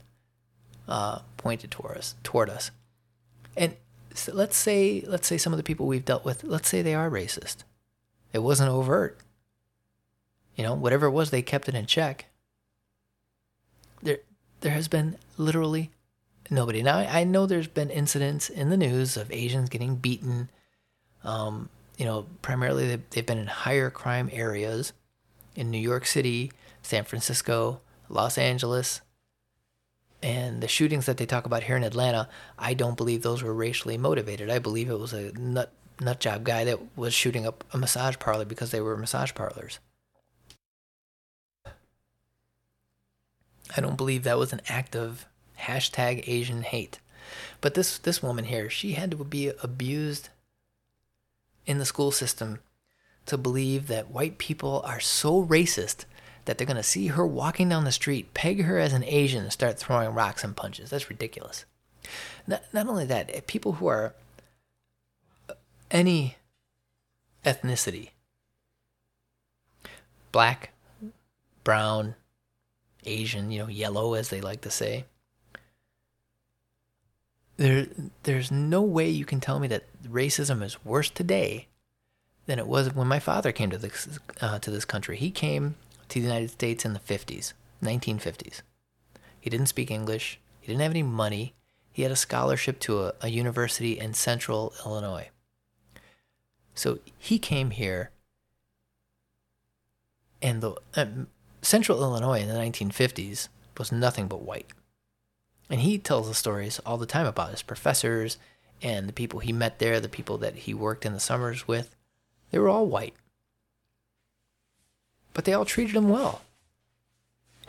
pointed toward us. And so let's say some of the people we've dealt with, let's say they are racist. It wasn't overt. You know, whatever it was, they kept it in check. There has been literally nobody. Now, I know there's been incidents in the news of Asians getting beaten. You know, primarily they've been in higher crime areas in New York City, San Francisco, Los Angeles. And the shootings that they talk about here in Atlanta, I don't believe those were racially motivated. I believe it was a nut job guy that was shooting up a massage parlor because they were massage parlors. I don't believe that was an act of hashtag Asian hate. But this woman here, she had to be abused in the school system to believe that white people are so racist that they're going to see her walking down the street, peg her as an Asian, and start throwing rocks and punches. That's ridiculous. Not only that, people who are any ethnicity. Black, brown, Asian, yellow as they like to say. There's no way you can tell me that racism is worse today than it was when my father came to this country. He came to the United States in the 50s, 1950s. He didn't speak English. He didn't have any money. He had a scholarship to a university in central Illinois. So he came here, and the central Illinois in the 1950s was nothing but white. And he tells the stories all the time about his professors and the people he met there, the people that he worked in the summers with. They were all white. But they all treated him well.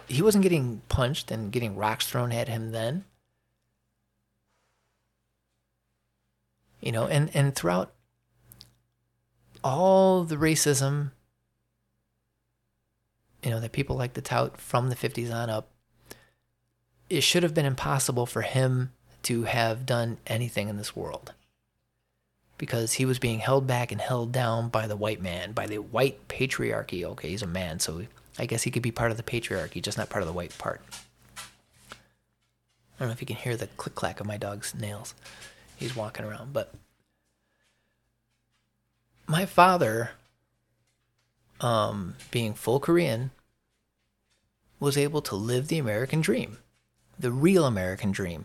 He wasn't getting punched and getting rocks thrown at him then. And throughout all the racism, that people like to tout from the 50s on up, it should have been impossible for him to have done anything in this world, because he was being held back and held down by the white man, by the white patriarchy. Okay, he's a man, so I guess he could be part of the patriarchy, just not part of the white part. I don't know if you can hear the click-clack of my dog's nails. He's walking around, but my father, being full Korean, was able to live the American dream. The real American dream.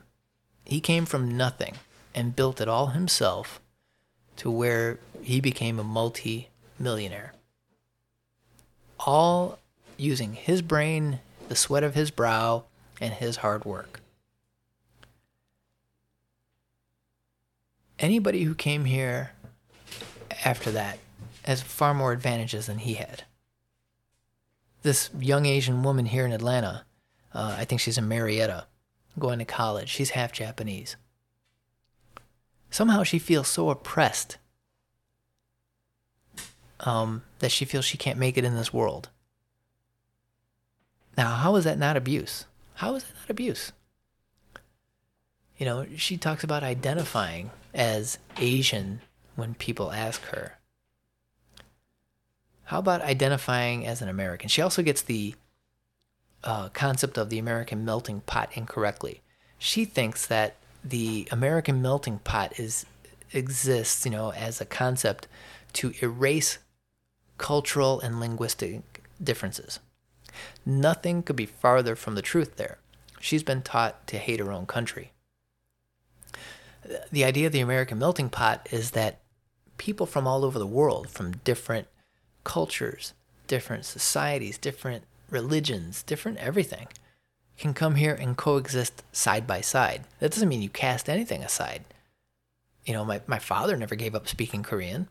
He came from nothing and built it all himself to where he became a multi-millionaire. All using his brain, the sweat of his brow, and his hard work. Anybody who came here after that has far more advantages than he had. This young Asian woman here in Atlanta, I think she's in Marietta, going to college. She's half Japanese. Somehow she feels so oppressed that she feels she can't make it in this world. Now, how is that not abuse? How is that not abuse? She talks about identifying as Asian when people ask her. How about identifying as an American? She also gets the concept of the American melting pot incorrectly. She thinks that the American melting pot exists, as a concept to erase cultural and linguistic differences. Nothing could be farther from the truth there. She's been taught to hate her own country. The idea of the American melting pot is that people from all over the world, from different cultures, different societies, different religions, different everything, can come here and coexist side by side. That doesn't mean you cast anything aside. My father never gave up speaking Korean.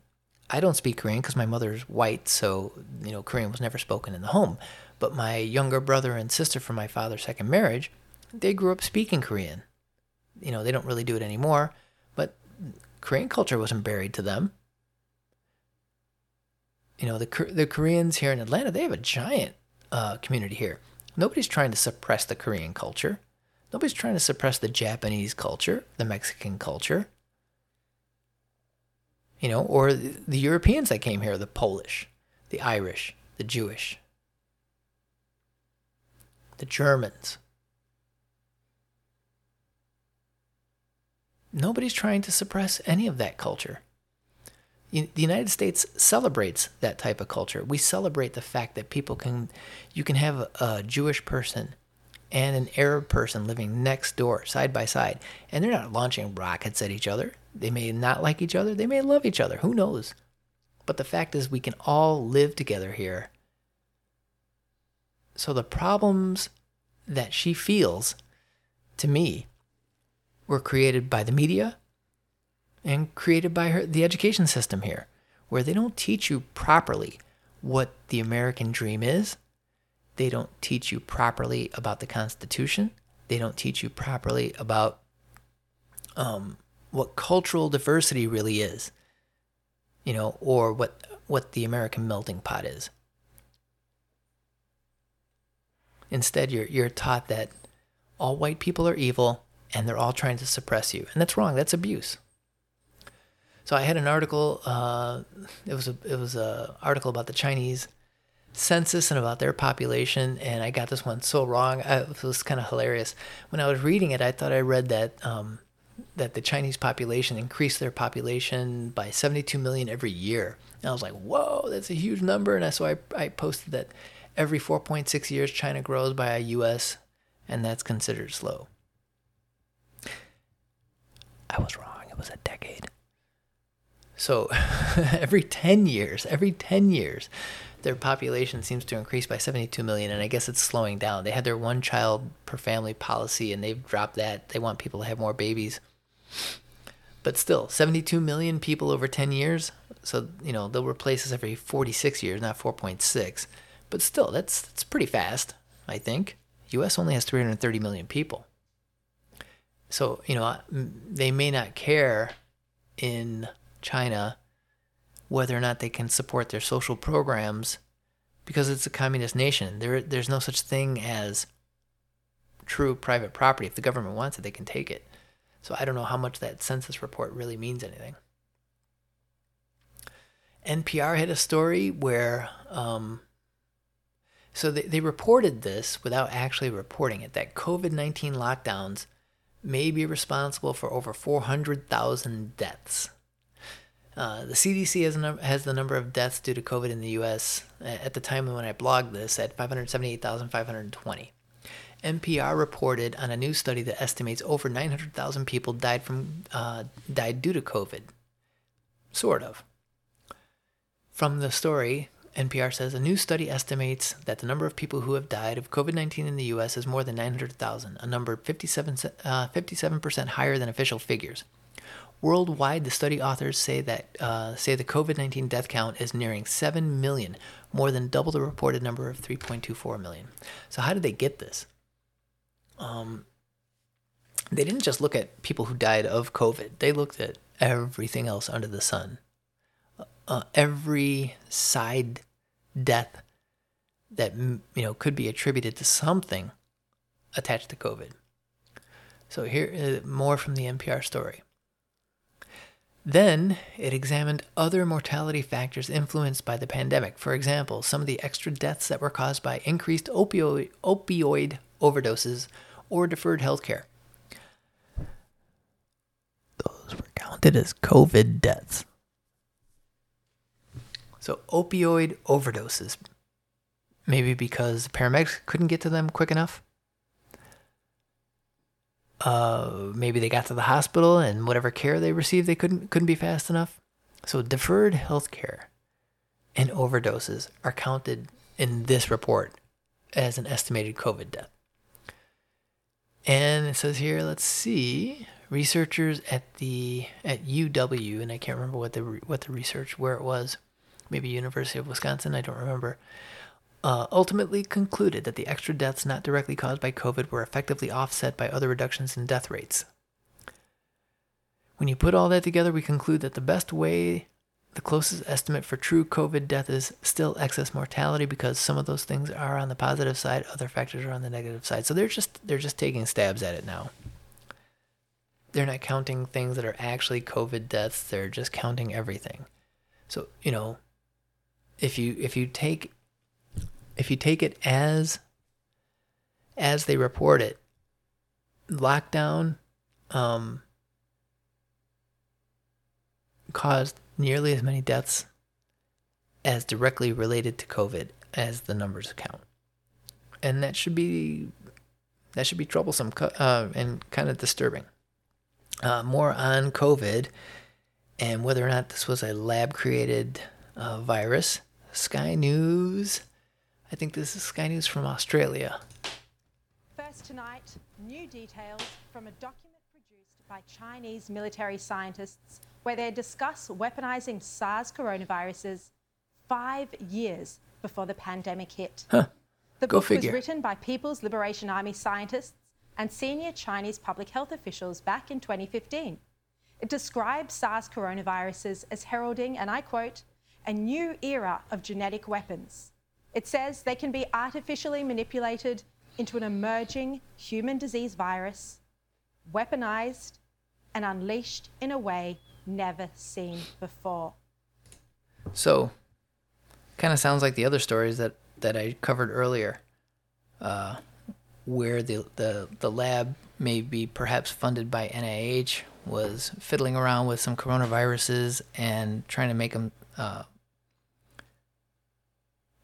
I don't speak Korean because my mother's white, so, Korean was never spoken in the home. But my younger brother and sister from my father's second marriage, they grew up speaking Korean. They don't really do it anymore, but Korean culture wasn't buried to them. The Koreans here in Atlanta, they have a giant community here. Nobody's trying to suppress the Korean culture. Nobody's trying to suppress the Japanese culture, the Mexican culture, or the Europeans that came here, the Polish, the Irish, the Jewish, the Germans. Nobody's trying to suppress any of that culture. The United States celebrates that type of culture. We celebrate the fact that you can have a Jewish person and an Arab person living next door, side by side, and they're not launching rockets at each other. They may not like each other. They may love each other. Who knows? But the fact is we can all live together here. So the problems that she feels, to me, were created by the media, and created by the education system here, where they don't teach you properly what the American dream is. They don't teach you properly about the Constitution. They don't teach you properly about what cultural diversity really is, or what the American melting pot is. Instead, you're taught that all white people are evil, and they're all trying to suppress you. And that's wrong. That's abuse. So I had an article. It was a article about the Chinese census and about their population, and I got this one so wrong. It was kind of hilarious. When I was reading it, I thought I read that that the Chinese population increased their population by 72 million every year. And I was like, whoa, that's a huge number. And so I posted that every 4.6 years, China grows by a U.S., and that's considered slow. I was wrong. It was a decade. So every 10 years, their population seems to increase by 72 million, and I guess it's slowing down. They had their one child per family policy, and they've dropped that. They want people to have more babies. But still, 72 million people over 10 years. So, you know, they'll replace us every 46 years, not 4.6. But still, that's pretty fast, I think. U.S. only has 330 million people. So, you know, they may not care in China whether or not they can support their social programs because it's a communist nation. There's no such thing as true private property. If the government wants it, they can take it. So I don't know how much that census report really means anything. NPR had a story where, so they reported this without actually reporting it, that COVID-19 lockdowns may be responsible for over 400,000 deaths. The CDC has the number of deaths due to COVID in the U.S. at the time when I blogged this at 578,520. NPR reported on a new study that estimates over 900,000 people died due to COVID. Sort of. From the story, NPR says a new study estimates that the number of people who have died of COVID-19 in the U.S. is more than 900,000, a number 57% higher than official figures. Worldwide, the study authors say that say the COVID-19 death count is nearing 7 million, more than double the reported number of 3.24 million. So how did they get this? They didn't just look at people who died of COVID. They looked at everything else under the sun. Every side death that, you know, could be attributed to something attached to COVID. So here, more from the NPR story. Then it examined other mortality factors influenced by the pandemic. For example, some of the extra deaths that were caused by increased opioid overdoses or deferred health care. Those were counted as COVID deaths. So opioid overdoses, maybe because paramedics couldn't get to them quick enough. Maybe they got to the hospital and whatever care they received, they couldn't be fast enough. So deferred health care and overdoses are counted in this report as an estimated COVID death. And it says here, let's see, researchers at UW, and I can't remember what the research, where it was, maybe University of Wisconsin, I don't remember, ultimately concluded that the extra deaths not directly caused by COVID were effectively offset by other reductions in death rates. When you put all that together, we conclude that the best way, the closest estimate for true COVID death is still excess mortality because some of those things are on the positive side, other factors are on the negative side. So they're just taking stabs at it now. They're not counting things that are actually COVID deaths. They're just counting everything. So, you know, if you take it as they report it, lockdown caused nearly as many deaths as directly related to COVID as the numbers count, and that should be troublesome and kind of disturbing. More on COVID and whether or not this was a lab-created virus. Sky News. I think this is Sky News from Australia. First tonight, new details from a document produced by Chinese military scientists where they discuss weaponizing SARS coronaviruses 5 years before the pandemic hit. Huh. The book was written by People's Liberation Army scientists and senior Chinese public health officials back in 2015. It describes SARS coronaviruses as heralding, and I quote, a new era of genetic weapons. It says they can be artificially manipulated into an emerging human disease virus, weaponized and unleashed in a way never seen before. So, kind of sounds like the other stories that I covered earlier, where the lab may be perhaps funded by NIH was fiddling around with some coronaviruses and trying to make them,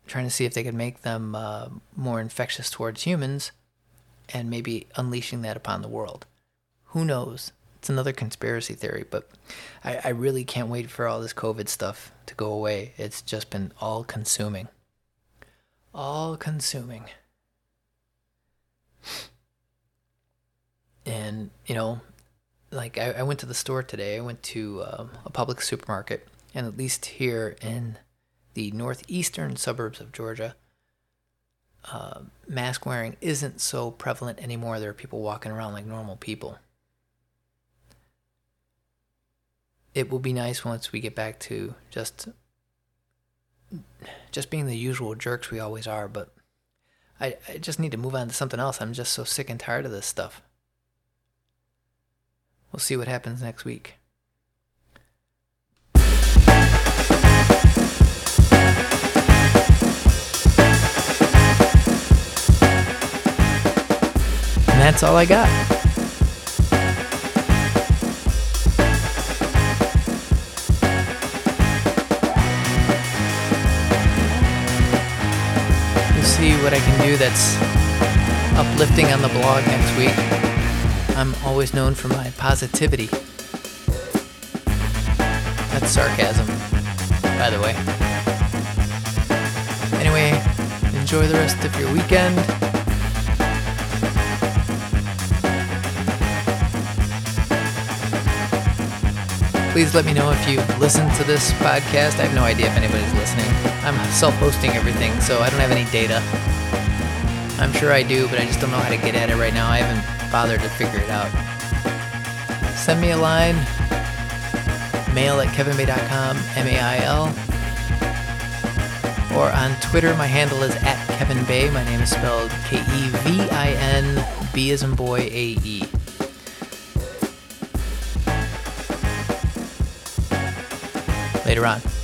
trying to see if they could make them more infectious towards humans and maybe unleashing that upon the world. Who knows? It's another conspiracy theory, but I really can't wait for all this COVID stuff to go away. It's just been all-consuming. All-consuming. And, you know, like I went to the store today. I went to a public supermarket, and at least here in the northeastern suburbs of Georgia, mask wearing isn't so prevalent anymore. There are people walking around like normal people. It will be nice once we get back to just being the usual jerks we always are, but I just need to move on to something else. I'm just so sick and tired of this stuff. We'll see what happens next week. And that's all I got. We'll see what I can do that's uplifting on the blog next week. I'm always known for my positivity. That's sarcasm, by the way. Anyway, enjoy the rest of your weekend. Please let me know if you listen to this podcast. I have no idea if anybody's listening. I'm self-hosting everything, so I don't have any data. I'm sure I do, but I just don't know how to get at it right now. I haven't bothered to figure it out. Send me a line, mail@kevinbay.com, mail, or on Twitter. My handle is @KevinBay. My name is spelled Kevin, B as in boy, A-E. Later on.